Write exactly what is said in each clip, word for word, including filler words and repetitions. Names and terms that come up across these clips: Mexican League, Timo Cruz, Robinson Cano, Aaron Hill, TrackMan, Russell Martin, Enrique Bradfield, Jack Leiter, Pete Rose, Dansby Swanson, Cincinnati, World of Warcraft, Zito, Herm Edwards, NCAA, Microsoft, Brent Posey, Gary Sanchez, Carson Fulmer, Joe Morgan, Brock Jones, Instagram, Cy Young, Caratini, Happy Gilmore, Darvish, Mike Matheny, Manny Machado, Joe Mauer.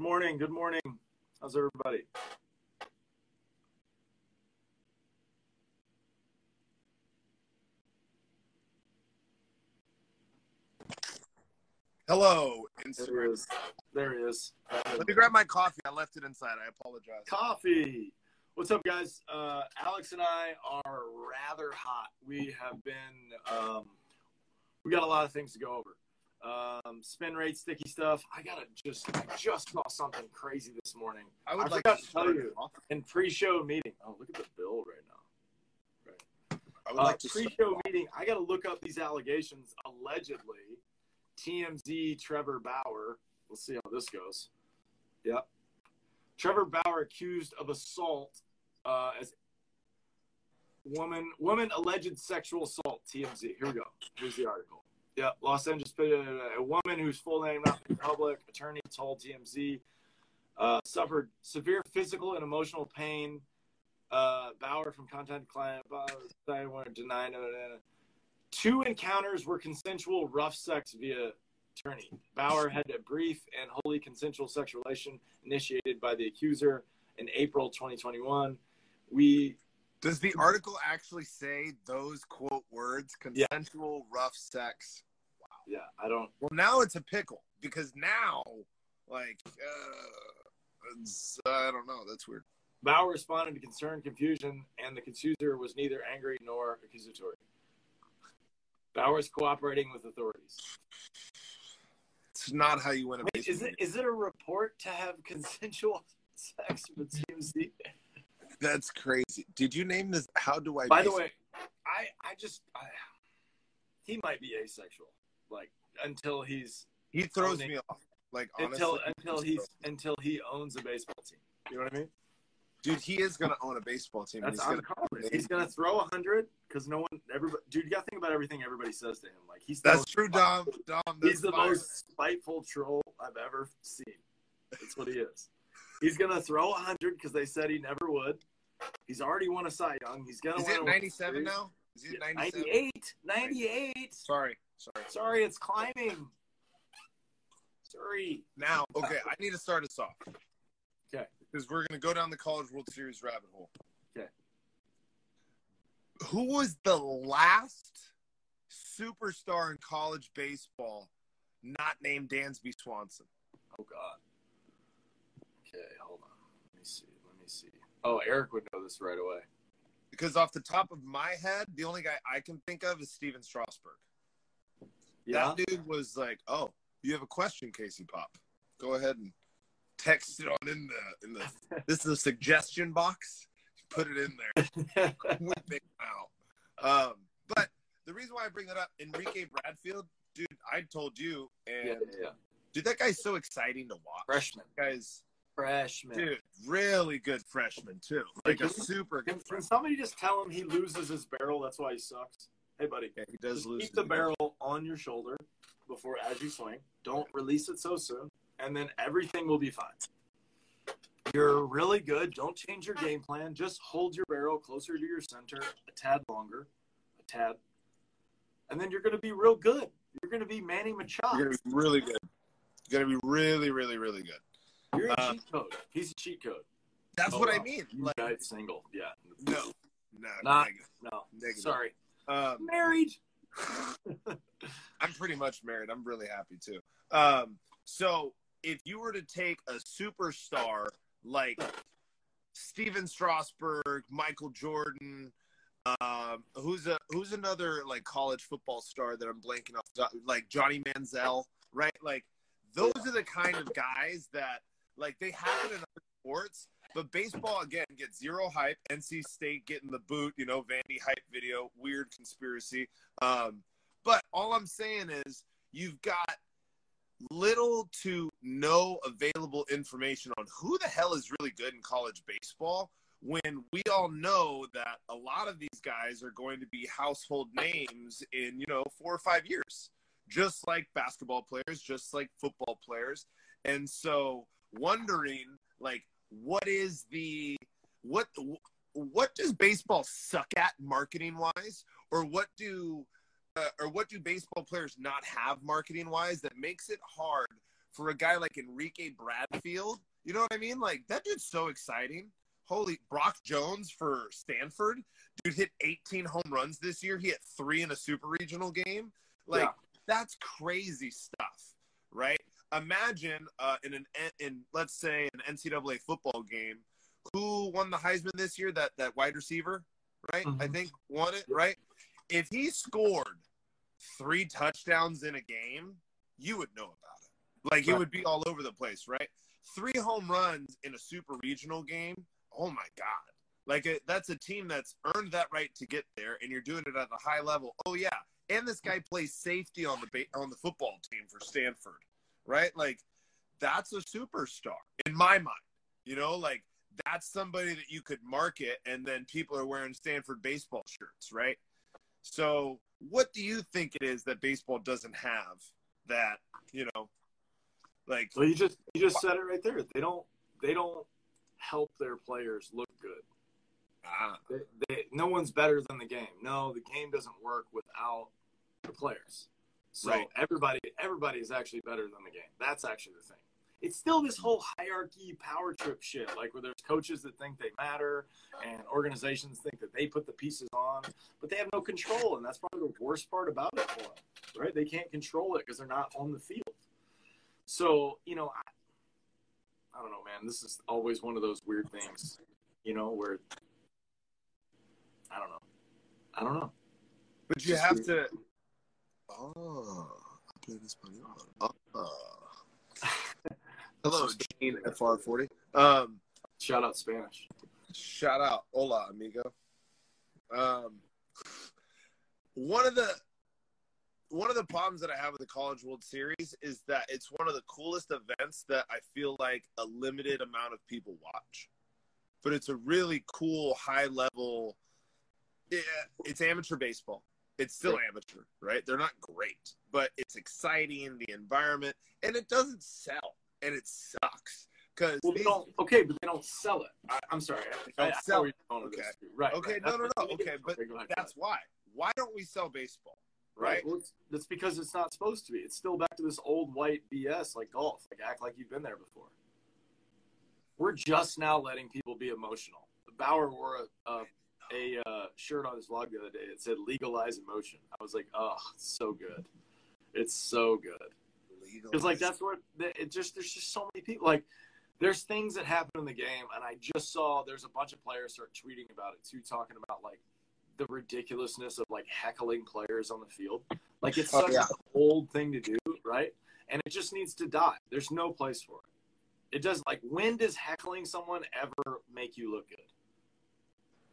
Good morning. Good morning. How's everybody? Hello, Instagram. It is. There he is. Let me grab my coffee. I left it inside. I apologize. Coffee. What's up, guys? Uh, Alex and I are rather hot. We have been um, – we got a lot of things to go over. Um, spin rate, sticky stuff. I got to just – I just saw something crazy this morning. I would I like forgot to tell you in pre-show meeting. Oh, look at the bill right now. Right. I would uh, like to pre-show meeting, I got to look up these allegations allegedly. T M Z Trevor Bauer. We'll see how this goes. Yep. Trevor Bauer accused of assault uh, as woman woman alleged sexual assault. T M Z. Here we go. Here's the article. Yep. Los Angeles. A woman whose full name not made public. Attorney told T M Z uh, suffered severe physical and emotional pain. Uh, Bauer from contact client. I want to deny. No, no, no. Two encounters were consensual rough sex via attorney. Bauer had a brief and wholly consensual sexual relation initiated by the accuser in April twenty twenty-one. We Does the article actually say those quote words, consensual yeah. rough sex? Wow. Yeah, I don't. Well, now it's a pickle because now, like, uh, it's, I don't know. That's weird. Bauer responded to concern, confusion, and the accuser was neither angry nor accusatory. Bauer's cooperating with authorities. It's not how you win a Wait, is it is it a report to have consensual sex with T M Z? That's crazy. Did you name this? How do I? By the way, I I just I, he might be asexual. Like until he's he throws owning, me off. Like until honestly, until he's until he owns a baseball team. You know what I mean? Dude, he is gonna own a baseball team. That's he's, gonna he's gonna throw a hundred because no one, everybody. Dude, you gotta think about everything everybody says to him. Like he's that's true, Dom. Dom. He's the most spiteful troll I've ever seen. That's what he is. He's gonna throw a hundred because they said he never would. He's already won a Cy Young. He's gonna. Is it ninety-seven now? Is it ninety-seven? Ninety-eight. Ninety-eight. Sorry, sorry, sorry. It's climbing. Sorry. Now, okay, I need to start us off. Okay. Because we're going to go down the College World Series rabbit hole. Okay. Who was the last superstar in college baseball not named Dansby Swanson? Oh, God. Okay, hold on. Let me see. Let me see. Oh, Eric would know this right away. Because off the top of my head, the only guy I can think of is Steven Strasburg. Yeah. That dude was like, oh, you have a question, Casey Pop. Go ahead and text it on in the in the this is a suggestion box. Put it in there. Um, but the reason why I bring that up, Enrique Bradfield, dude, I told you, and yeah, yeah, yeah. dude, that guy's so exciting to watch. Freshman, guys, freshman, dude, really good freshman too. Like, like a super. Can, good can somebody just tell him he loses his barrel? That's why he sucks. Hey, buddy, yeah, he does just lose. Keep the barrel head. on your shoulder before as you swing. Don't release it so soon. And then everything will be fine. You're really good. Don't change your game plan. Just hold your barrel closer to your center a tad longer, a tad. And then you're going to be real good. You're going to be Manny Machado. You're going to be really good. You're going to be really, really, really good. You're a um, cheat code. He's a cheat code. That's oh, what wow. I mean. Like, right, single. Yeah. No. No. Not, negative. No. Negative. Sorry. Um, married. I'm pretty much married. I'm really happy, too. Um, so... If you were to take a superstar like Steven Strasburg, Michael Jordan, um, who's a who's another like college football star that I'm blanking off, like Johnny Manziel, right? Like those are the kind of guys that like they happen in other sports, but baseball again gets zero hype. N C State getting the boot, you know, Vandy hype video, weird conspiracy. Um, but all I'm saying is you've got little to no available information on who the hell is really good in college baseball when we all know that a lot of these guys are going to be household names in, you know, four or five years, just like basketball players, just like football players. And so wondering, like, what is the what what does baseball suck at marketing wise, or what do Uh, or what do baseball players not have marketing-wise that makes it hard for a guy like Enrique Bradfield. You know what I mean? Like, that dude's so exciting. Holy, Brock Jones for Stanford. Dude hit eighteen home runs this year. He hit three in a super regional game. Like, yeah. That's crazy stuff, right? Imagine uh, in an in let's say an N C double A football game, who won the Heisman this year? That that wide receiver, right? Mm-hmm. I think won it, right? If he scored three touchdowns in a game, you would know about it. Like, it would be all over the place, right? Three home runs in a super regional game. Oh my God! Like a, that's a team that's earned that right to get there, and you're doing it at a high level. Oh yeah, and this guy plays safety on the ba- on the football team for Stanford. Right? Like, that's a superstar in my mind, you know, like that's somebody that you could market. And then people are wearing Stanford baseball shirts. Right? So what do you think it is that baseball doesn't have that, you know, like, well, you just, you just said it right there. They don't, they don't help their players look good. Ah. They, they, no one's better than the game. No, the game doesn't work without the players. So right. everybody everybody is actually better than the game. That's actually the thing. It's still this whole hierarchy power trip shit, like where there's coaches that think they matter and organizations think that they put the pieces on, but they have no control, and that's probably the worst part about it for them, right? They can't control it because they're not on the field. So, you know, I, I don't know, man. This is always one of those weird things, you know, where I don't know. I don't know. But you Just have weird. to... Oh, I played this funny one. Oh. Hello, Gene F R forty. Um, shout out Spanish. Shout out. Hola, amigo. Um, one of the one of the problems that I have with the College World Series is that it's one of the coolest events that I feel like a limited amount of people watch, but it's a really cool, high level. Yeah, it's amateur baseball. It's still amateur, right? They're not great, but it's exciting, the environment, and it doesn't sell, and it sucks. Because well, they don't, okay, but they don't sell it. I, I'm sorry. They don't I, I sell it. Okay, right, okay. Right. no, no, no. Okay, but okay, that's why. Why don't we sell baseball, right? right. Well, it's, that's because it's not supposed to be. It's still back to this old white B S like golf. Like, act like you've been there before. We're just now letting people be emotional. Bauer wore a... a a uh, shirt on his vlog the other day. It said, legalize emotion. I was like, oh, it's so good. It's so good. Because, like, that's what it just, there's just so many people. Like, there's things that happen in the game, and I just saw there's a bunch of players start tweeting about it, too, talking about, like, the ridiculousness of, like, heckling players on the field. Like, it's such oh, yeah. an old thing to do, right? And it just needs to die. There's no place for it. It does, like, when does heckling someone ever make you look good?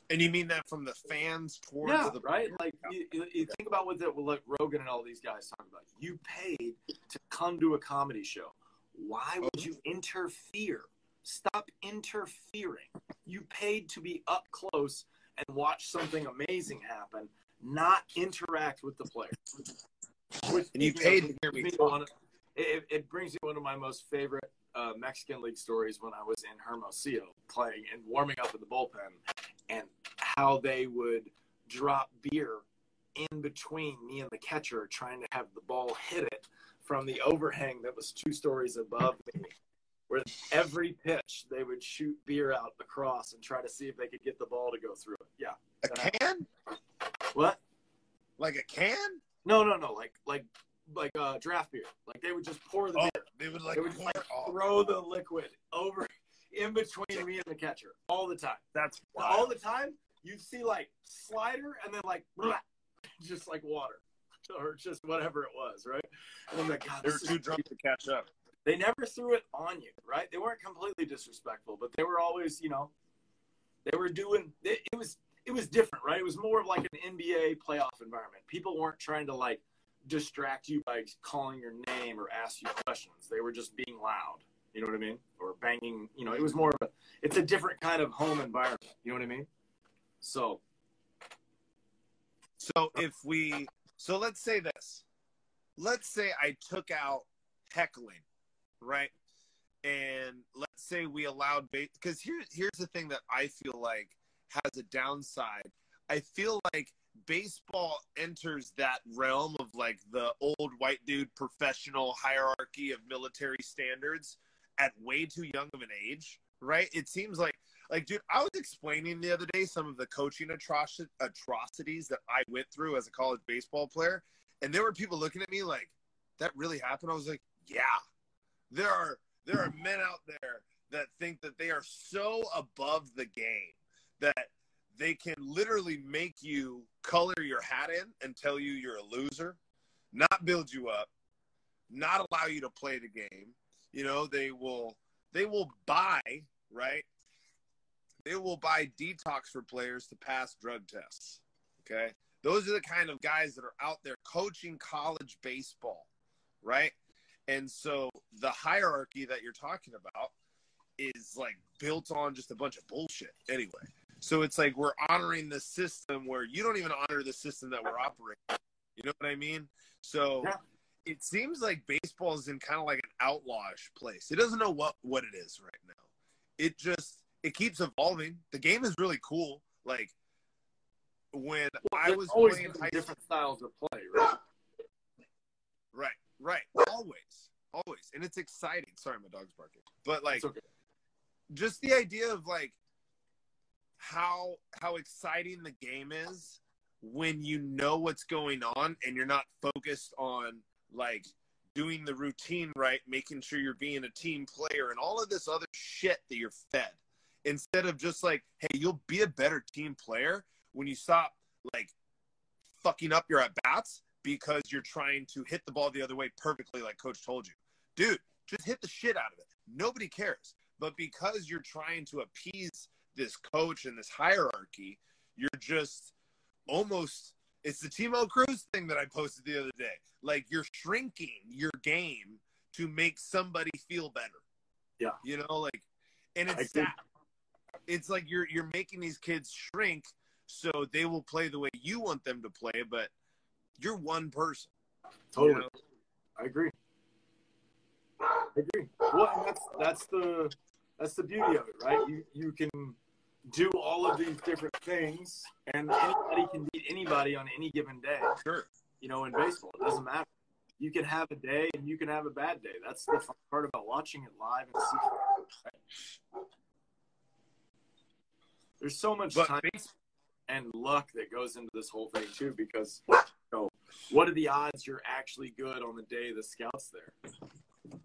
And you mean that from the fans towards yeah, the right? Like, you, you think about what that will like Rogan and all these guys talk about. You paid to come to a comedy show. Why would you interfere? Stop interfering. You paid to be up close and watch something amazing happen, not interact with the players. Which, and you, you paid know, to hear me talk. One of, it, it brings me one of my most favorite uh, Mexican League stories when I was in Hermosillo playing and warming up in the bullpen. And how they would drop beer in between me and the catcher trying to have the ball hit it from the overhang that was two stories above me, where every pitch they would shoot beer out across and try to see if they could get the ball to go through it. Yeah. A can? What? Like a can? No, no, no. Like like like uh, draft beer. Like they would just pour the oh, beer. They would like, they would pour just, like throw the liquid over in between me and the catcher all the time. That's wild. All the time. You'd see like slider and then like blah, just like water or just whatever it was, right? And I'm like, God, they were too drunk to catch up. They never threw it on you, right? They weren't completely disrespectful, but they were always, you know, they were doing it, it was it was different, right? It was more of like an N B A playoff environment. People weren't trying to like distract you by calling your name or ask you questions. They were just being loud. You know what I mean? Or banging, you know, it was more of a, it's a different kind of home environment. You know what I mean? So. So if we, so let's say this, let's say I took out heckling, right? And let's say we allowed, because here, here's the thing that I feel like has a downside. I feel like baseball enters that realm of like the old white dude professional hierarchy of military standards at way too young of an age, right? It seems like, like, dude, I was explaining the other day some of the coaching atroci- atrocities that I went through as a college baseball player, and there were people looking at me like, that really happened? I was like, yeah. There are there are men out there that think that they are so above the game that they can literally make you color your hat in and tell you you're a loser, not build you up, not allow you to play the game. You know, they will they will buy, right? They will buy detox for players to pass drug tests, okay? Those are the kind of guys that are out there coaching college baseball, right? And so the hierarchy that you're talking about is like built on just a bunch of bullshit anyway. So it's like we're honoring the system where you don't even honor the system that we're operating. You know what I mean? So it seems like baseball is in kind of like an outlawish place. It doesn't know what, what it is right now. It just, it keeps evolving. The game is really cool. Like when well, I was always playing high different school, styles of play, right? Right, right. Always, always. And it's exciting. Sorry, my dog's barking. But like, okay. Just the idea of like, how how exciting the game is when you know what's going on and you're not focused on like doing the routine right, making sure you're being a team player and all of this other shit that you're fed, instead of just like, hey, you'll be a better team player when you stop like fucking up your at-bats because you're trying to hit the ball the other way perfectly like coach told you. Dude, just hit the shit out of it. Nobody cares. But because you're trying to appease this coach and this hierarchy, you're just almost, it's the Timo Cruz thing that I posted the other day. Like, you're shrinking your game to make somebody feel better. Yeah. You know, like, and it's that. It's like you're you're making these kids shrink so they will play the way you want them to play, but you're one person. Totally. You know? I agree. I agree. Well, that's that's the that's the beauty of it, right? You you can do all of these different things, and anybody can beat anybody on any given day. Sure. You know, in baseball, it doesn't matter. You can have a day, and you can have a bad day. That's the fun part about watching it live and seeing it. There's so much but, time and luck that goes into this whole thing, too, because, you know, what are the odds you're actually good on the day the scout's there?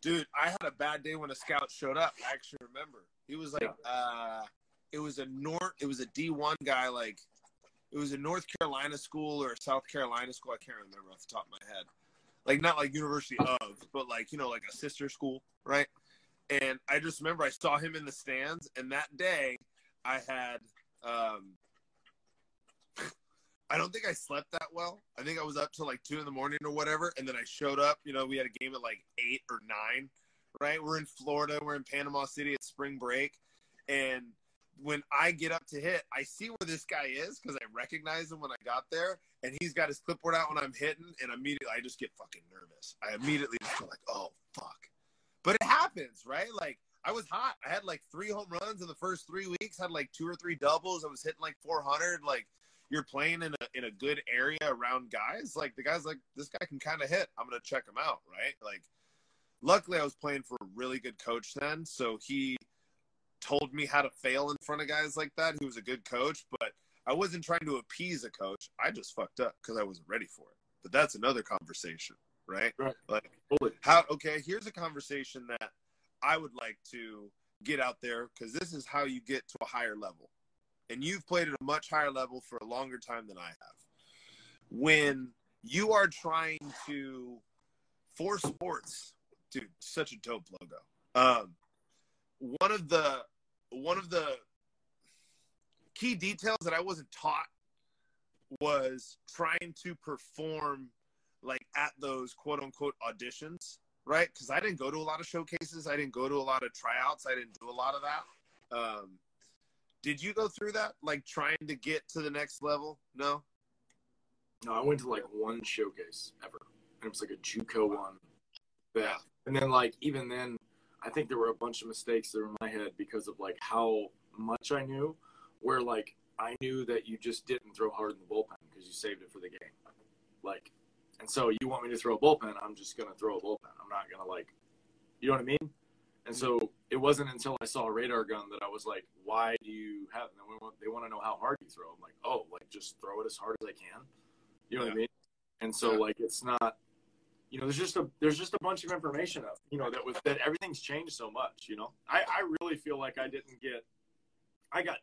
Dude, I had a bad day when a scout showed up. I actually remember. He was like, yeah. uh, it was a North, it was a D one guy, like, it was a North Carolina school or a South Carolina school. I can't remember off the top of my head. Like, not like University of, but like, you know, like a sister school, right? And I just remember I saw him in the stands, and that day I had, um, I don't think I slept that well. I think I was up till like two in the morning or whatever. And then I showed up, you know, we had a game at like eight or nine, right? We're in Florida. We're in Panama City at spring break. And when I get up to hit, I see where this guy is because I recognize him when I got there. And he's got his clipboard out when I'm hitting. And immediately I just get fucking nervous. I immediately just feel like, oh, fuck. But it happens, right? Like I was hot. I had like three home runs in the first three weeks, had like two or three doubles. I was hitting like four hundred, like, you're playing in a in a good area around guys, like the guy's like, this guy can kind of hit. I'm going to check him out, right? Like, luckily I was playing for a really good coach then, so he told me how to fail in front of guys like that. He was a good coach, but I wasn't trying to appease a coach. I just fucked up because I wasn't ready for it. But that's another conversation, right? Right. Like, how, okay, here's a conversation that I would like to get out there because this is how you get to a higher level. And you've played at a much higher level for a longer time than I have. When you are trying to, for sports, dude, such a dope logo. Um, one of the one of the key details that I wasn't taught was trying to perform like at those quote unquote auditions, right? Because I didn't go to a lot of showcases, I didn't go to a lot of tryouts, I didn't do a lot of that. Um, Did you go through that, like trying to get to the next level? No? No, I went to like one showcase ever. And it was like a JUCO one. Yeah. And then like, even then, I think there were a bunch of mistakes that were in my head because of like how much I knew, where like I knew that you just didn't throw hard in the bullpen because you saved it for the game. Like, and so you want me to throw a bullpen, I'm just going to throw a bullpen. I'm not going to, like, you know what I mean? And so it wasn't until I saw a radar gun that I was like, why do you have – they want, they want to know how hard you throw. I'm like, oh, like, just throw it as hard as I can. You know yeah. what I mean? And so, yeah. like, it's not – you know, there's just a there's just a bunch of information, of, you know, that was, that everything's changed so much, you know. I, I really feel like I didn't get – I got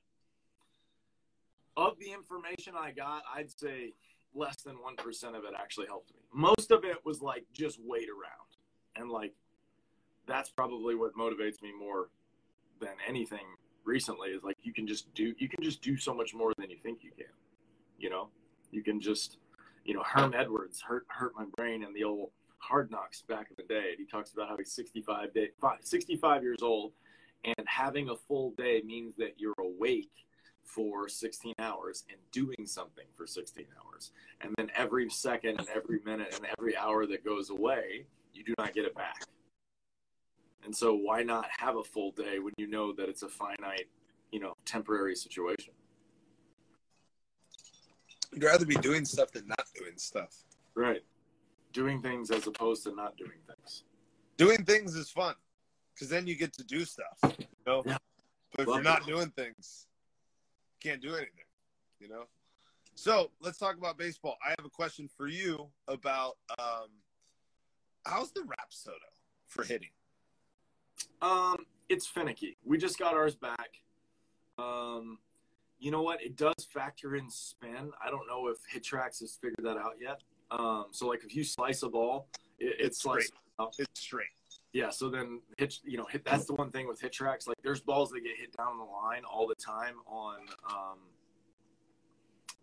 – of the information I got, I'd say less than one percent of it actually helped me. Most of it was, like, just wait around and, like, that's probably what motivates me more than anything recently is like, you can just do, you can just do so much more than you think you can, you know, you can just, you know, Herm Edwards hurt, hurt my brain in the old Hard Knocks back in the day. And he talks about how he's sixty-five, day, five, sixty-five years old and having a full day means that you're awake for sixteen hours and doing something for sixteen hours. And then every second and every minute and every hour that goes away, you do not get it back. And so why not have a full day when you know that it's a finite, you know, temporary situation? You'd rather be doing stuff than not doing stuff. Right. Doing things as opposed to not doing things. Doing things is fun because then you get to do stuff. You know? Yeah. But if Love you're not it. doing things, you can't do anything, you know? So let's talk about baseball. I have a question for you about um, how's the Rapsodo for hitting? Um, it's finicky. We just got ours back. Um, you know what? It does factor in spin. I don't know if HitTrax has figured that out yet. Um, so like if you slice a ball, it, it's slices up. It's straight. Yeah. So then hit, you know, hit, that's the one thing with HitTrax. Like there's balls that get hit down the line all the time on, um,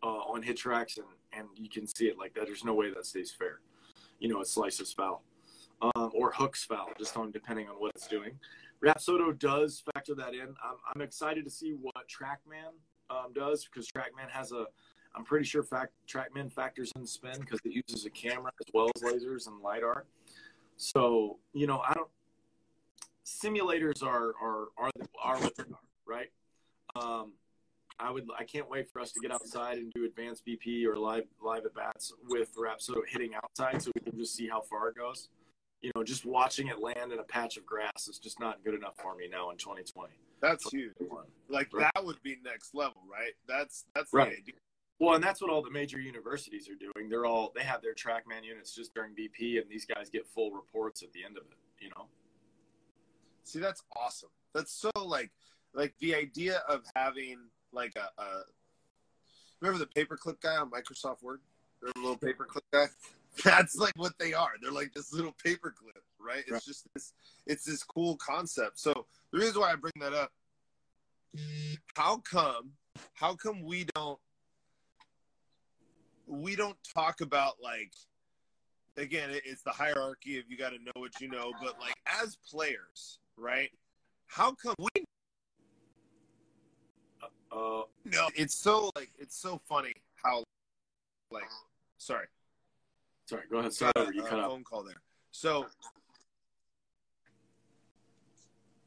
uh, on HitTrax and, and you can see it like that. There's no way that stays fair. You know, it slices foul. Um, or hooks foul, just on depending on what it's doing. Rapsodo does factor that in. I'm, I'm excited to see what TrackMan um, does because TrackMan has a, I'm pretty sure fact, TrackMan factors in spin because it uses a camera as well as lasers and LiDAR. So, you know, I don't, simulators are, are, are, the, are what they are, right? Um, I would, I can't wait for us to get outside and do advanced B P or live, live at bats with Rapsodo hitting outside so we can just see how far it goes. You know, just watching it land in a patch of grass is just not good enough for me now in twenty twenty. That's huge. Like, right. That would be next level, right? That's that's right. The idea. Well, and that's what all the major universities are doing. They're all, they have their TrackMan units just during B P, and these guys get full reports at the end of it, you know? See, that's awesome. That's so, like, like the idea of having, like, a, a remember the paperclip guy on Microsoft Word? Remember the little paperclip guy? That's like what they are. They're like this little paperclip, right? It's right. just this, it's this cool concept. So the reason why I bring that up, how come, how come we don't, we don't talk about like, again, it's the hierarchy of you got to know what you know, but like as players, right? How come we uh, no, it's so like, it's so funny how like, sorry. Sorry, go ahead. Sorry, you cut out. Phone call there. So,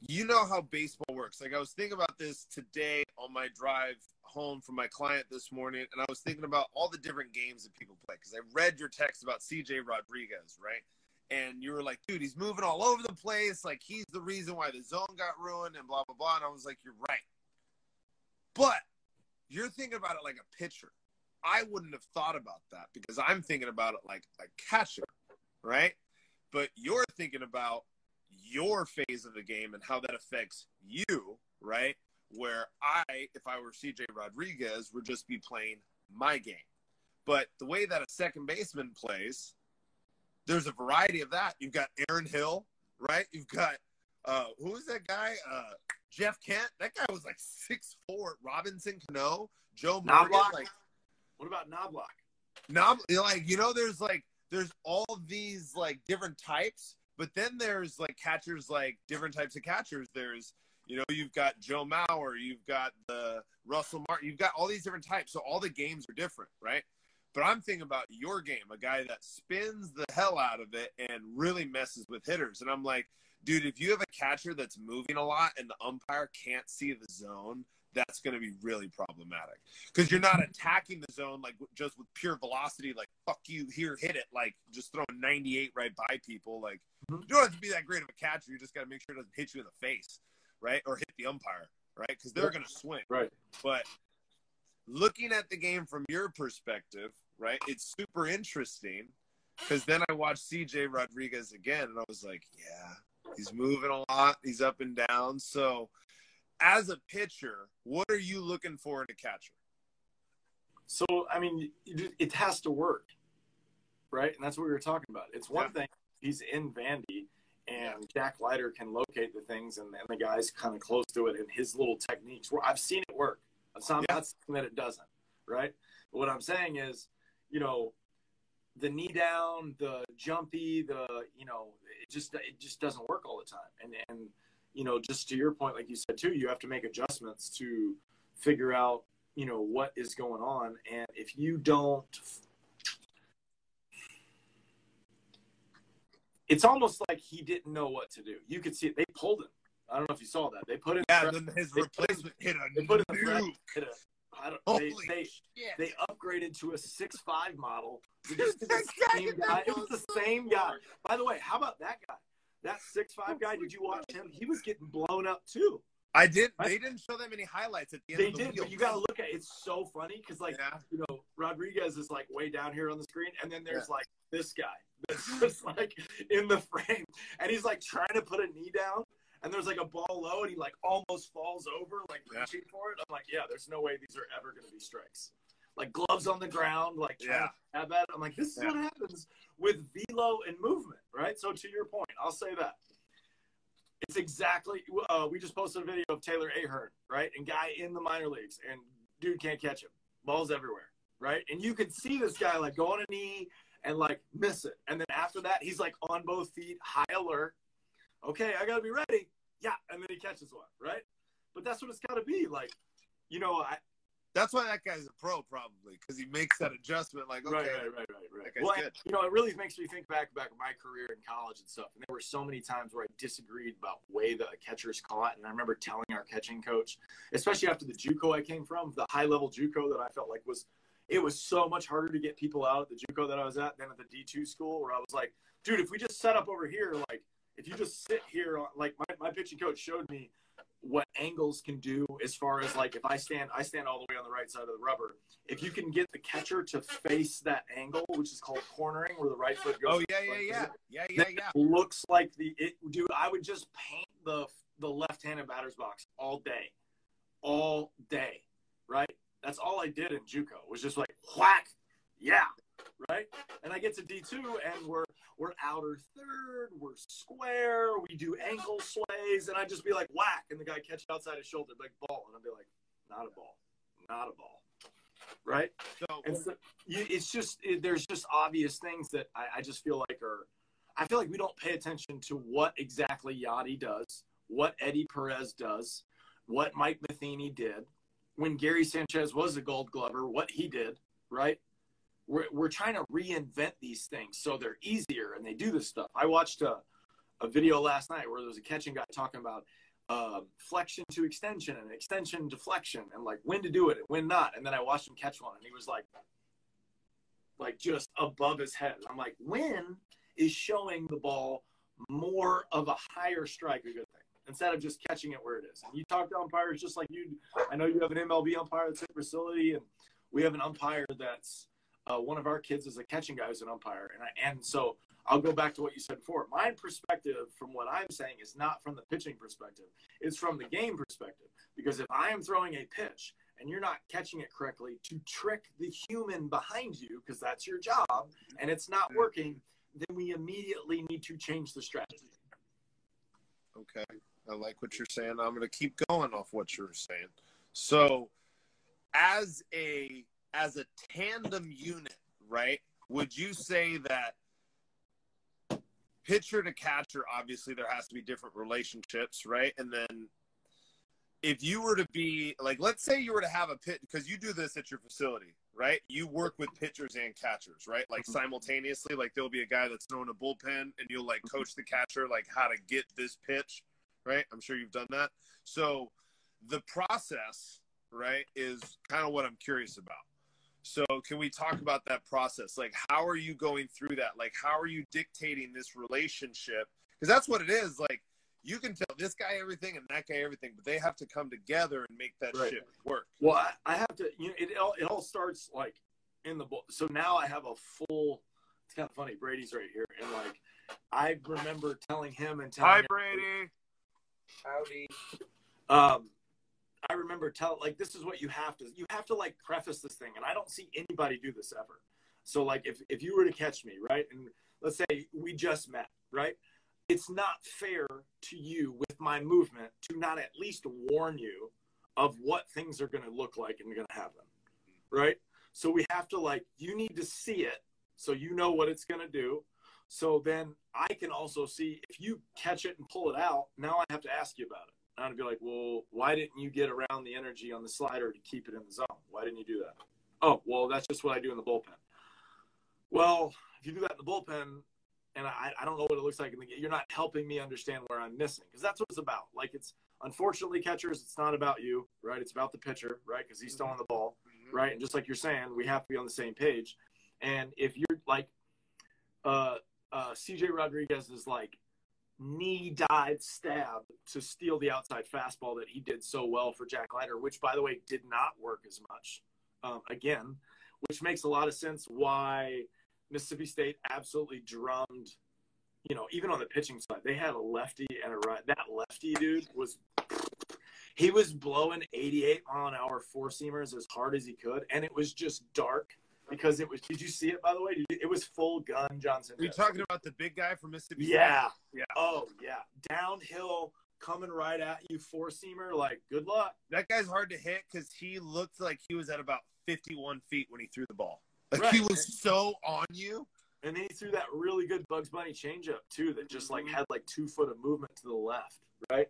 you know how baseball works. Like, I was thinking about this today on my drive home from my client this morning, and I was thinking about all the different games that people play because I read your text about C J Rodriguez, right? And you were like, dude, he's moving all over the place. Like, he's the reason why the zone got ruined and blah, blah, blah. And I was like, you're right. But you're thinking about it like a pitcher. I wouldn't have thought about that because I'm thinking about it like a catcher, right? But you're thinking about your phase of the game and how that affects you, right? Where I, if I were C J Rodriguez, would just be playing my game. But the way that a second baseman plays, there's a variety of that. You've got Aaron Hill, right? You've got, uh, who is that guy? Uh, Jeff Kent. That guy was like six foot four. Robinson Cano, Joe Morgan, like. What about Knobloch? Knob, like, you know, there's like, there's all these like different types, but then there's like catchers, like different types of catchers. There's, you know, you've got Joe Mauer, you've got the Russell Martin, you've got all these different types. So all the games are different, right? But I'm thinking about your game, a guy that spins the hell out of it and really messes with hitters. And I'm like, dude, if you have a catcher that's moving a lot and the umpire can't see the zone, that's going to be really problematic because you're not attacking the zone like just with pure velocity, like fuck you here, hit it, like just throwing ninety-eight right by people. Like you don't have to be that great of a catcher. You just got to make sure it doesn't hit you in the face, right, or hit the umpire, right, because they're going to swing. Right. But looking at the game from your perspective, right, it's super interesting because then I watched C J. Rodriguez again, and I was like, yeah, he's moving a lot. He's up and down. So as a pitcher, what are you looking for in a catcher? So, I mean, it has to work, right? And that's what we were talking about. It's one yeah. thing. He's in Vandy, and Jack Leiter can locate the things, and, and the guy's kind of close to it, and his little techniques. I've seen it work. So I'm yeah. not saying that it doesn't, right? But what I'm saying is, you know, the knee down, the jumpy, the, you know, it just it just doesn't work all the time. And, and you know, just to your point, like you said, too, you have to make adjustments to figure out, you know, what is going on. And if you don't – it's almost like he didn't know what to do. You could see it. They pulled him. I don't know if you saw that. They put in yeah, the, his replacement hit a they put in the press, hit a, I don't, Holy they, shit. They, they upgraded to a six five model. It was the same guy. It was the same guy. By the way, how about that guy? That six five guy, did you watch him? He was getting blown up too. I did. Right? They didn't show them any highlights at the end they of the They did, wheel. But you got to look at it. It's so funny because, like, yeah. you know, Rodriguez is, like, way down here on the screen, and then there's, yeah. like, this guy that's just, like, in the frame. And he's, like, trying to put a knee down. And there's, like, a ball low, and he, like, almost falls over, like, reaching yeah. for it. I'm like, yeah, there's no way these are ever going to be strikes. Like, gloves on the ground, like, yeah. trying to at it. I'm like, this is yeah. what happens with velo and movement, right? So, to your point, I'll say that. It's exactly uh, – we just posted a video of Taylor Ahern, right? And guy in the minor leagues, and dude can't catch him. Ball's everywhere, right? And you can see this guy, like, go on a knee and, like, miss it. And then after that, he's, like, on both feet, high alert. Okay, I got to be ready. Yeah, and then he catches one, right? But that's what it's got to be. Like, you know, I – that's why that guy's a pro probably because he makes that adjustment. Like, okay. Right, right, right, right, right. Well, and, you know, it really makes me think back back my career in college and stuff. And there were so many times where I disagreed about the way the catchers caught. And I remember telling our catching coach, especially after the JUCO I came from, the high-level JUCO that I felt like was – it was so much harder to get people out at the JUCO that I was at than at the D two school where I was like, dude, if we just set up over here, like, if you just sit here, like my, my pitching coach showed me what angles can do as far as like if I stand, I stand all the way on the right side of the rubber. If you can get the catcher to face that angle, which is called cornering, where the right foot goes. Oh yeah, yeah, yeah, yeah, yeah, yeah. It looks like the it, dude. I would just paint the the left-handed batter's box all day, all day, right? That's all I did in JUCO was just like whack, yeah. Right? And I get to D two, and we're we're outer third, we're square, we do ankle sways, and I just be like, whack, and the guy catches outside his shoulder, like ball, and I'd be like, not a ball, not a ball, right? So, and so you, it's just, it, there's just obvious things that I, I just feel like are, I feel like we don't pay attention to what exactly Yadi does, what Eddie Perez does, what Mike Matheny did, when Gary Sanchez was a Gold Glover, what he did, right? We're, we're trying to reinvent these things so they're easier and they do this stuff. I watched a, a video last night where there was a catching guy talking about uh, flexion to extension and extension to flexion and, like, when to do it and when not. And then I watched him catch one, and he was, like, like just above his head. And I'm like, when is showing the ball more of a higher strike a good thing instead of just catching it where it is? And you talk to umpires just like you – I know you have an M L B umpire that's in facility, and we have an umpire that's – Uh, one of our kids is a catching guy who's an umpire. And, I, and so I'll go back to what you said before. My perspective from what I'm saying is not from the pitching perspective. It's from the game perspective. Because if I am throwing a pitch and you're not catching it correctly to trick the human behind you, because that's your job, and it's not working, then we immediately need to change the strategy. Okay. I like what you're saying. I'm going to keep going off what you're saying. So as a – as a tandem unit, right, would you say that pitcher to catcher, obviously there has to be different relationships, right? And then if you were to be, like, let's say you were to have a pitch, because you do this at your facility, right? You work with pitchers and catchers, right? Like simultaneously, like there'll be a guy that's throwing a bullpen and you'll like coach the catcher, like how to get this pitch, right? I'm sure you've done that. So the process right, is kind of what I'm curious about. So can we talk about that process? Like, how are you going through that? Like, how are you dictating this relationship? Because that's what it is. Like, you can tell this guy everything and that guy everything, but they have to come together and make that right. shit work. Well, I, I have to, you know, it all, it all starts like in the book. So now I have a full, it's kind of funny. Brady's right here. And like, I remember telling him and telling Hi, Brady. Howdy. Um, I remember tell like, this is what you have to, you have to like preface this thing. And I don't see anybody do this ever. So like, if, if you were to catch me, right. And let's say we just met, right. It's not fair to you with my movement to not at least warn you of what things are going to look like and going to happen. Right. So we have to like, you need to see it so you know what it's going to do. So then I can also see if you catch it and pull it out. Now I have to ask you about it. I'd be like, well, why didn't you get around the energy on the slider to keep it in the zone? Why didn't you do that? Oh, well, that's just what I do in the bullpen. Well, if you do that in the bullpen, and I, I don't know what it looks like in the game. You're not helping me understand where I'm missing, because that's what it's about. Like, it's unfortunately catchers, it's not about you, right? It's about the pitcher, right? Because he's mm-hmm. throwing the ball, mm-hmm. right? And just like you're saying, we have to be on the same page. And if you're like, uh, uh, C J. Rodriguez is like knee-dive stab to steal the outside fastball that he did so well for Jack Leiter, which, by the way, did not work as much um, again, which makes a lot of sense why Mississippi State absolutely drummed, you know, even on the pitching side, they had a lefty and a right. That lefty dude was, he was blowing eighty-eight mile an hour four seamers as hard as he could. And it was just dark because it was, did you see it, by the way? It was full gun Johnson. Are you talking about the big guy from Mississippi State? Yeah. Yeah. Oh yeah. Downhill coming right at you four seamer. Like, good luck. That guy's hard to hit because he looked like he was at about fifty-one feet when he threw the ball. Like, right. He was so on you. And then he threw that really good Bugs Bunny changeup, too, that just, like, had, like, two foot of movement to the left, right?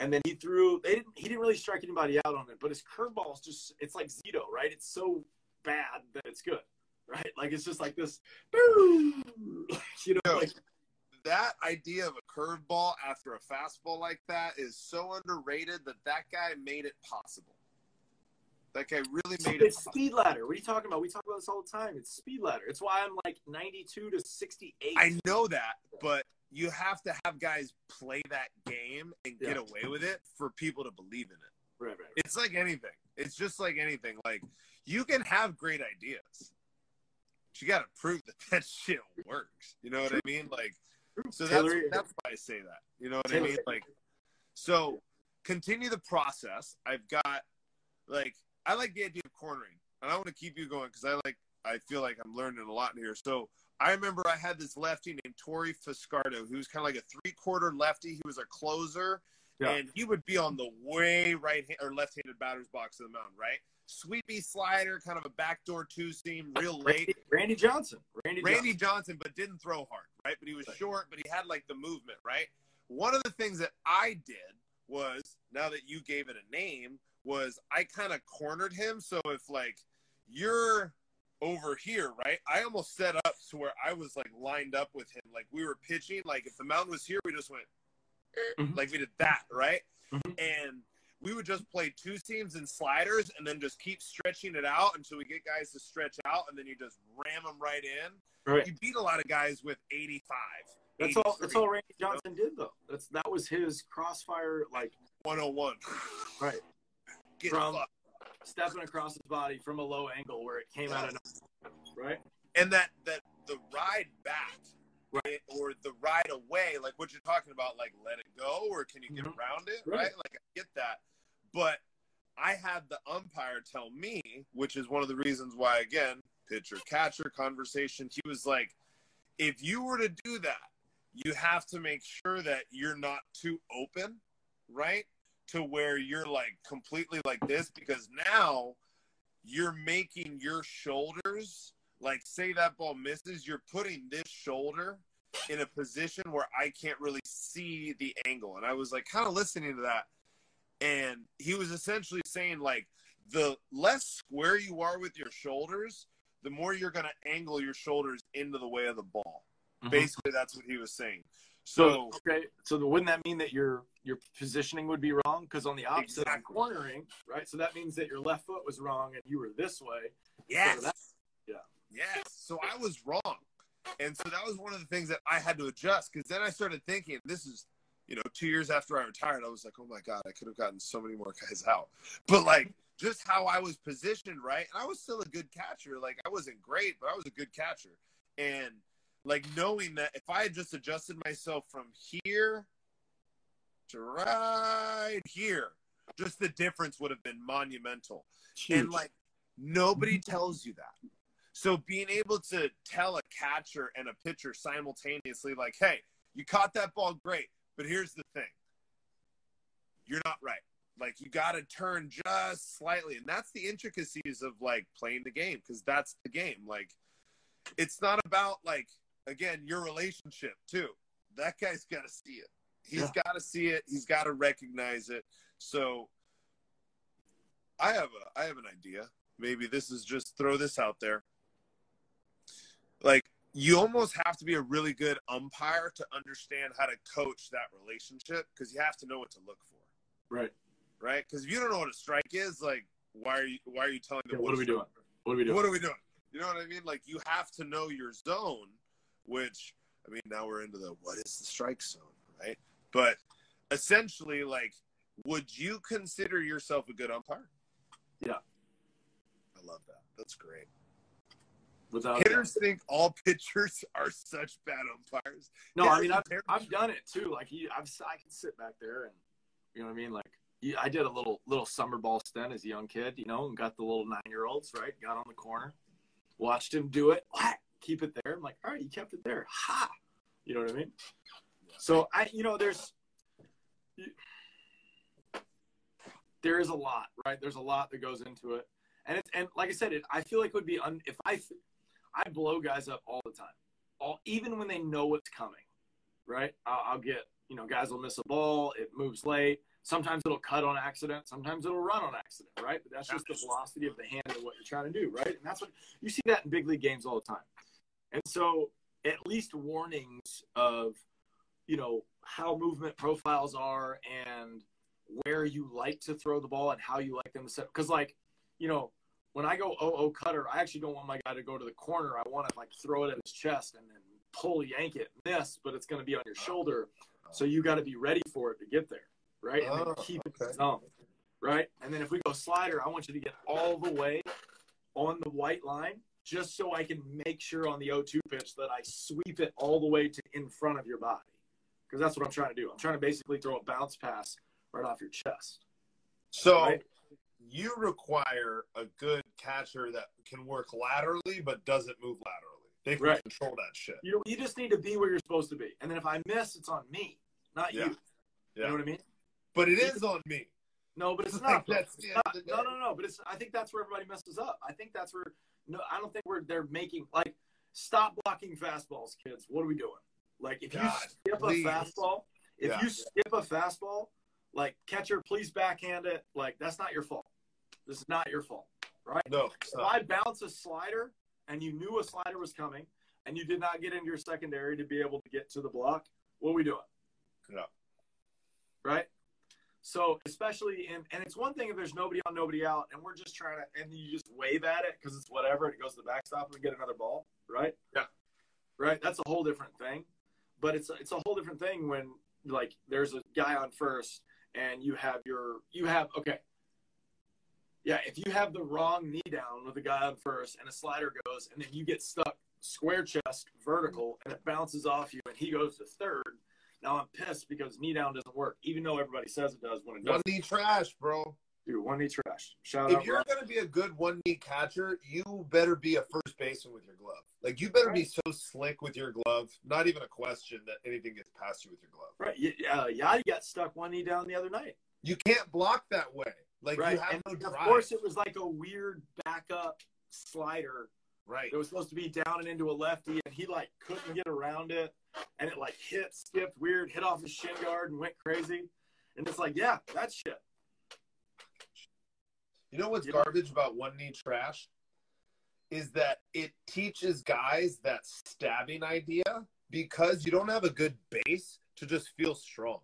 And then he threw – they didn't. he didn't really strike anybody out on it, but his curveball is just – it's like Zito, right? It's so bad that it's good, right? Like, it's just like this, you know, like – that idea of a curveball after a fastball like that is so underrated that that guy made it possible. Like, I really made it. It's speed ladder. What are you talking about? We talk about this all the time. It's speed ladder. It's why I'm like ninety-two to sixty-eight. I know that, but you have to have guys play that game and get yeah. away with it for people to believe in it. Right, right, right. It's like anything. It's just like anything. Like, you can have great ideas, but you got to prove that that shit works. You know what I mean? Like, so that's, that's why I say that. You know what I mean? Like, so continue the process. I've got, like, I like the idea of cornering, and I want to keep you going because I like. I feel like I'm learning a lot in here. So I remember I had this lefty named Tori Fiscardo, who was kind of like a three-quarter lefty. He was a closer, yeah. and he would be on the way right or left-handed batter's box of the mound, right? Sweepy slider, kind of a backdoor two-seam, real late. Randy, Randy Johnson. Randy, Randy Johnson. Johnson, but didn't throw hard, right? But he was right. short, but he had like the movement, right? One of the things that I did was, now that you gave it a name, was I kind of cornered him. So if, like, you're over here, right, I almost set up to where I was, like, lined up with him. Like, we were pitching. Like, if the mound was here, we just went, mm-hmm. like, we did that, right? Mm-hmm. And we would just play two seams and sliders and then just keep stretching it out until we get guys to stretch out, and then you just ram them right in. Right. You beat a lot of guys with eighty-five. That's all, that's all Randy Johnson did, though. That's That was his crossfire, like, one oh one. Right. Get from up. Stepping across his body from a low angle where it came yes. out of nowhere, right? And that, that the ride back, right, or the ride away, like what you're talking about, like let it go, or can you get mm-hmm. around it, right. right? Like I get that, but I had the umpire tell me, which is one of the reasons why, again, pitcher catcher conversation. He was like, if you were to do that, you have to make sure that you're not too open, right? To where you're like completely like this, because now you're making your shoulders, like say that ball misses, you're putting this shoulder in a position where I can't really see the angle. And I was like kind of listening to that. And he was essentially saying like the less square you are with your shoulders, the more you're going to angle your shoulders into the way of the ball. Mm-hmm. Basically, that's what he was saying. So okay, so wouldn't that mean that your your positioning would be wrong? Because on the opposite exactly. of cornering, right? So that means that your left foot was wrong and you were this way. Yes. So that, yeah. Yes. So I was wrong. And so that was one of the things that I had to adjust, because then I started thinking, this is, you know, two years after I retired, I was like, oh my God, I could have gotten so many more guys out. But like just how I was positioned, right? And I was still a good catcher. Like I wasn't great, but I was a good catcher. And like knowing that if I had just adjusted myself from here to right here, just the difference would have been monumental. Huge. And like nobody tells you that. So being able to tell a catcher and a pitcher simultaneously, like, hey, you caught that ball great, but here's the thing. You're not right. Like, you got to turn just slightly. And that's the intricacies of, like, playing the game, because that's the game. Like, it's not about, like, again, your relationship, too. That guy's got to see it. He's yeah. got to see it. He's got to recognize it. So I have a, I have an idea. Maybe this is just throw this out there. Like, you almost have to be a really good umpire to understand how to coach that relationship, because you have to know what to look for. Right. Right? Because if you don't know what a strike is, like, why are you, why are you telling them yeah, what, what are we doing? What are we doing? What are we doing? You know what I mean? Like, you have to know your zone, which, I mean, now we're into the what is the strike zone, right? But essentially, like, would you consider yourself a good umpire? Yeah. I love that. That's great. Without hitters that. Think all pitchers are such bad umpires. No, yeah, I mean, I've, I've done it too. Like, he, I've, I can sit back there and, you know what I mean? Like, he, I did a little little summer ball stint as a young kid, you know, and got the little nine-year-olds, right? Got on the corner, watched him do it. What? Keep it there. I'm like, all right, you kept it there. Ha! You know what I mean? So, I, you know, there's – there is a lot, right? There's a lot that goes into it. And it's, and like I said, it, I feel like it would be un, if I, I blow guys up all the time, all even when they know what's coming, right? I'll, I'll get, you know, guys will miss a ball, it moves late. Sometimes it'll cut on accident, sometimes it'll run on accident, right? But that's just the velocity of the hand and what you're trying to do, right? And that's what you see that in big league games all the time. And so at least warnings of, you know, how movement profiles are and where you like to throw the ball and how you like them to set, because like, you know, when I go oh oh cutter, I actually don't want my guy to go to the corner. I want to, like, throw it at his chest and then pull, yank it, miss, but it's going to be on your shoulder. So you got to be ready for it to get there, right? And oh, then keep okay. it down, right? And then if we go slider, I want you to get all the way on the white line just so I can make sure on the oh two pitch that I sweep it all the way to in front of your body, because that's what I'm trying to do. I'm trying to basically throw a bounce pass right off your chest. So right? – You require a good catcher that can work laterally but doesn't move laterally. They can right. control that shit. You you just need to be where you're supposed to be. And then if I miss, it's on me, not yeah. you. Yeah. You know what I mean? But it is on me. No, but it's, it's not. Like that's it's not no, no, no. But it's. I think that's where everybody messes up. I think that's where – no, I don't think we're they're making – like, stop blocking fastballs, kids. What are we doing? Like, if God, you skip please. a fastball, if yeah. you skip a fastball, like, catcher, please backhand it. Like, that's not your fault. This is not your fault, right? No. If I bounce a slider and you knew a slider was coming and you did not get into your secondary to be able to get to the block, what are we doing? Yeah. Right? So, especially in – and it's one thing if there's nobody on, nobody out, and we're just trying to – and you just wave at it because it's whatever, and it goes to the backstop and we get another ball, right? Yeah. Right? That's a whole different thing. But it's it's a whole different thing when, like, there's a guy on first and you have your – you have – okay. Yeah, if you have the wrong knee down with a guy on first and a slider goes and then you get stuck square chest vertical and it bounces off you and he goes to third, now I'm pissed because knee down doesn't work, even though everybody says it does when it doesn't. One knee trash, bro. Dude, one knee trash. Shout out. If you're going to be a good one knee catcher, you better be a first baseman with your glove. Like, you better right. be so slick with your glove, not even a question that anything gets past you with your glove. Right. Uh, Yadi got stuck one knee down the other night. You can't block that way. Like, right. you have and no of drive. Course, it was like a weird backup slider. Right. It was supposed to be down and into a lefty, and he, like, couldn't get around it. And it, like, hit, skipped weird, hit off his shin guard and went crazy. And it's like, yeah, that shit. You know what's you garbage know? about one-knee trash? Is that it teaches guys that stabbing idea because you don't have a good base to just feel strong.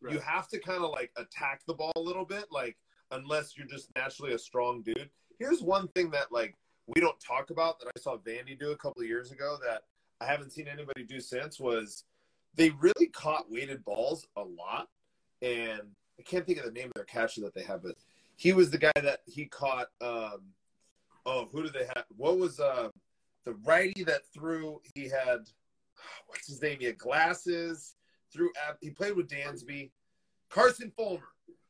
Right. You have to kind of like attack the ball a little bit, like unless you're just naturally a strong dude. Here's one thing that like we don't talk about that I saw Vandy do a couple of years ago that I haven't seen anybody do since was they really caught weighted balls a lot. And I can't think of the name of their catcher that they have, but he was the guy that he caught. Um, oh, who do they have? What was uh, the righty that threw? He had, what's his name? He had glasses. Threw. He played with Dansby. Carson Fulmer.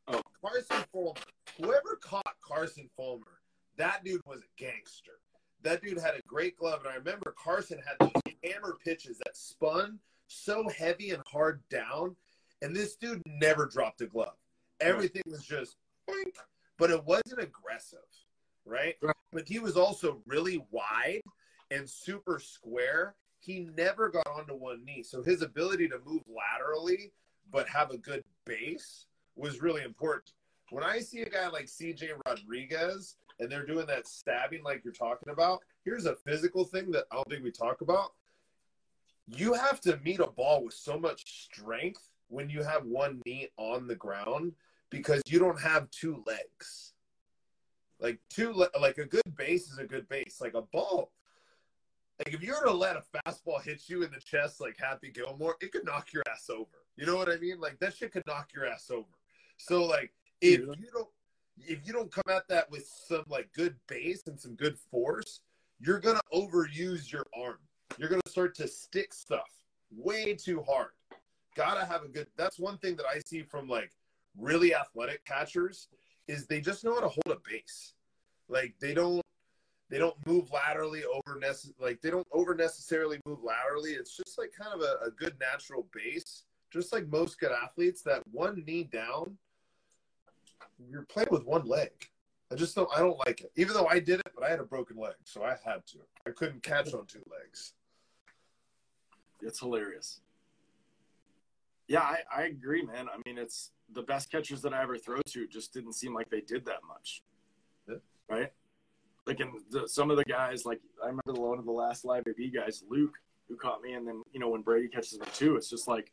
Oh, Carson Fulmer. Whoever caught Carson Fulmer, that dude was a gangster. That dude had a great glove. And I remember Carson had those hammer pitches that spun so heavy and hard down. And this dude never dropped a glove. Everything was just, boink, but it wasn't aggressive, right? But he was also really wide and super square. He never got onto one knee. So his ability to move laterally but have a good base was really important. When I see a guy like C J Rodriguez and they're doing that stabbing like you're talking about, here's a physical thing that I don't think we talk about. You have to meet a ball with so much strength when you have one knee on the ground because you don't have two legs. Like two, le- like a good base is a good base. Like a ball, like if you were to let a fastball hit you in the chest like Happy Gilmore, it could knock your ass over. You know what I mean? Like that shit could knock your ass over. So like if you don't, if you don't come at that with some like good base and some good force, you're going to overuse your arm. You're going to start to stick stuff way too hard. Gotta have a good, that's one thing that I see from like really athletic catchers is they just know how to hold a base. Like they don't, they don't move laterally over, nece- like they don't over necessarily move laterally. It's just like kind of a, a good natural base. Just like most good athletes, that one knee down, you're playing with one leg. I just don't, I don't like it. Even though I did it, but I had a broken leg. So I had to, I couldn't catch on two legs. It's hilarious. Yeah, I, I agree, man. I mean, it's the best catchers that I ever throw to just didn't seem like they did that much, yeah. Right? Like, in the, some of the guys, like, I remember the one of the last Live A B guys, Luke, who caught me, and then, you know, when Brady catches me too, it's just like,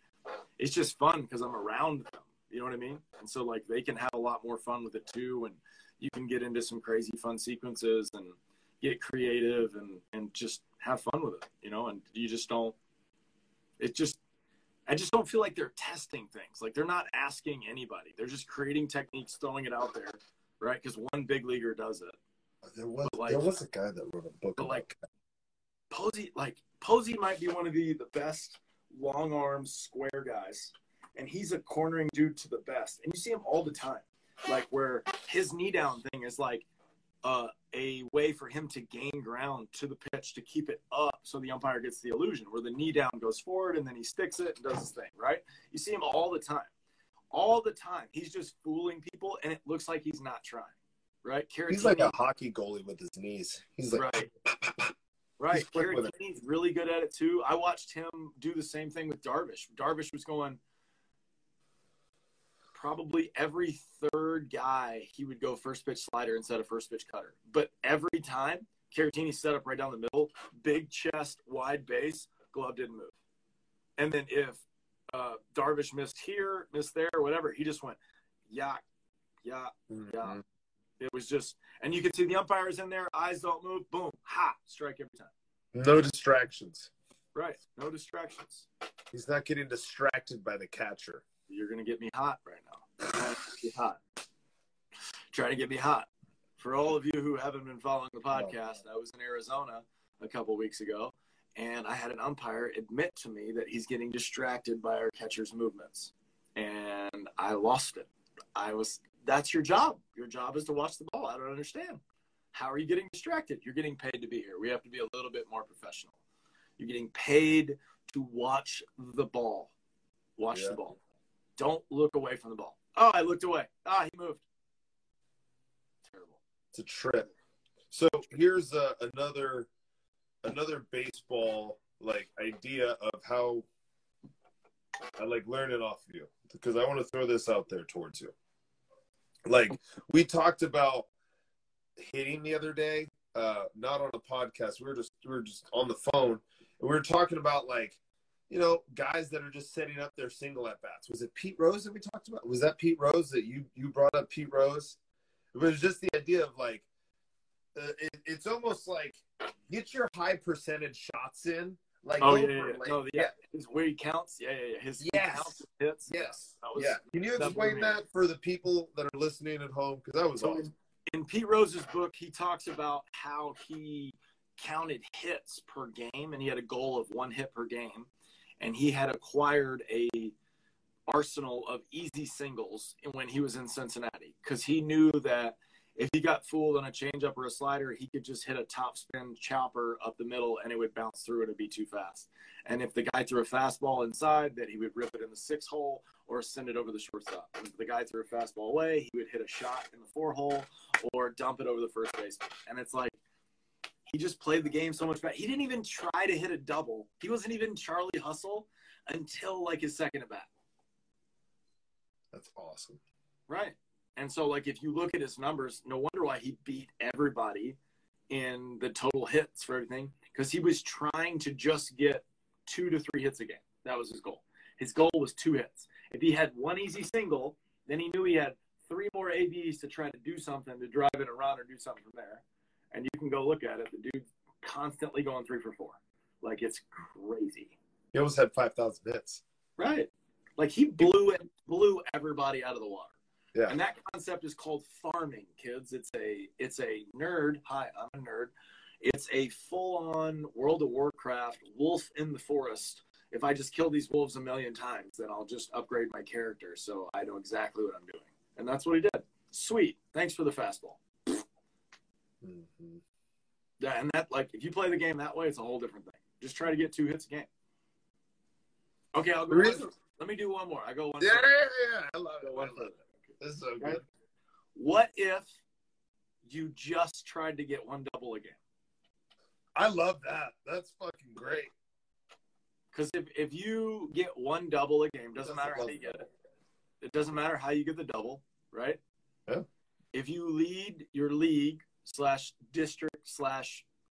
it's just fun because I'm around them, you know what I mean? And so, like, they can have a lot more fun with it too, and you can get into some crazy fun sequences and get creative and, and just have fun with it, you know? And you just don't – it just – I just don't feel like they're testing things. Like they're not asking anybody. They're just creating techniques, throwing it out there, right? Because one big leaguer does it. There was like, there was a guy that wrote a book. But like that. Posey, like Posey might be one of the, the best long arm square guys, and he's a cornering dude to the best. And you see him all the time, like where his knee down thing is like uh, a way for him to gain ground to the pitch to keep it up. So the umpire gets the illusion where the knee down goes forward and then he sticks it and does his thing, right? You see him all the time. All the time. He's just fooling people, and it looks like he's not trying, right? Caratini, he's like a hockey goalie with his knees. He's like right. Right. Caratini's really good at it, too. I watched him do the same thing with Darvish. Darvish was going probably every third guy he would go first pitch slider instead of first pitch cutter. But every time, Caratini set up right down the middle, big chest, wide base, glove didn't move. And then if uh, Darvish missed here, missed there, whatever, he just went, yak, yak, yak. It was just – and you could see the umpires in there, eyes don't move, boom, ha, strike every time. No distractions. Right, no distractions. He's not getting distracted by the catcher. You're going to get me hot right now. Trying to get hot. Trying to get me hot. For all of you who haven't been following the podcast, I was in Arizona a couple weeks ago, and I had an umpire admit to me that he's getting distracted by our catcher's movements, and I lost it. I was, that's your job. Your job is to watch the ball. I don't understand. How are you getting distracted? You're getting paid to be here. We have to be a little bit more professional. You're getting paid to watch the ball. Watch yeah. the ball. Don't look away from the ball. Oh, I looked away. Ah, he moved. It's a trip. So here's uh, another another baseball like idea of how I like learn it off of you because I want to throw this out there towards you. Like we talked about hitting the other day, uh, not on a podcast. We were just we were just on the phone. And we were talking about like you know, guys that are just setting up their single at-bats. Was it Pete Rose that we talked about? Was that Pete Rose that you, you brought up, Pete Rose? It was just the idea of, like, uh, it, it's almost like get your high percentage shots in. Like, oh, yeah, yeah. Like, no, yeah. yeah. His weird counts. Yeah, yeah, yeah. His yes. counts hits. Yes. That was, yeah. Can you explain that, that for the people that are listening at home? Because that was so awesome. In, in Pete Rose's book, he talks about how he counted hits per game, and he had a goal of one hit per game. And he had acquired a arsenal of easy singles when he was in Cincinnati, because he knew that if he got fooled on a changeup or a slider, he could just hit a topspin chopper up the middle and it would bounce through. It would be too fast. And if the guy threw a fastball inside, that he would rip it in the six hole or send it over the shortstop. And if the guy threw a fastball away, he would hit a shot in the four hole or dump it over the first baseman. And it's like, he just played the game so much better. He didn't even try to hit a double. He wasn't even Charlie Hustle until like his second at bat. That's awesome. Right. And so, like, if you look at his numbers, no wonder why he beat everybody in the total hits for everything, because he was trying to just get two to three hits a game. That was his goal. His goal was two hits. If he had one easy single, then he knew he had three more A Bs to try to do something, to drive it around or do something from there. And you can go look at it. The dude's constantly going three for four. Like, it's crazy. He almost had five thousand hits. Right. Like, he blew it, blew everybody out of the water. Yeah. And that concept is called farming, kids. It's a it's a nerd. Hi, I'm a nerd. It's a full-on World of Warcraft wolf in the forest. If I just kill these wolves a million times, then I'll just upgrade my character so I know exactly what I'm doing. And that's what he did. Sweet. Thanks for the fastball. Mm-hmm. Yeah, and that, like, if you play the game that way, it's a whole different thing. Just try to get two hits a game. Okay, I'll go. One, let me do one more. I go one. Yeah, more. yeah, yeah. I love it. I love it. This is so good. What if you just tried to get one double again? I love that. That's fucking great. Because if, if you get one double a game, doesn't matter how you get it. It doesn't matter how you get the double, right? Yeah. If you lead your league slash district slash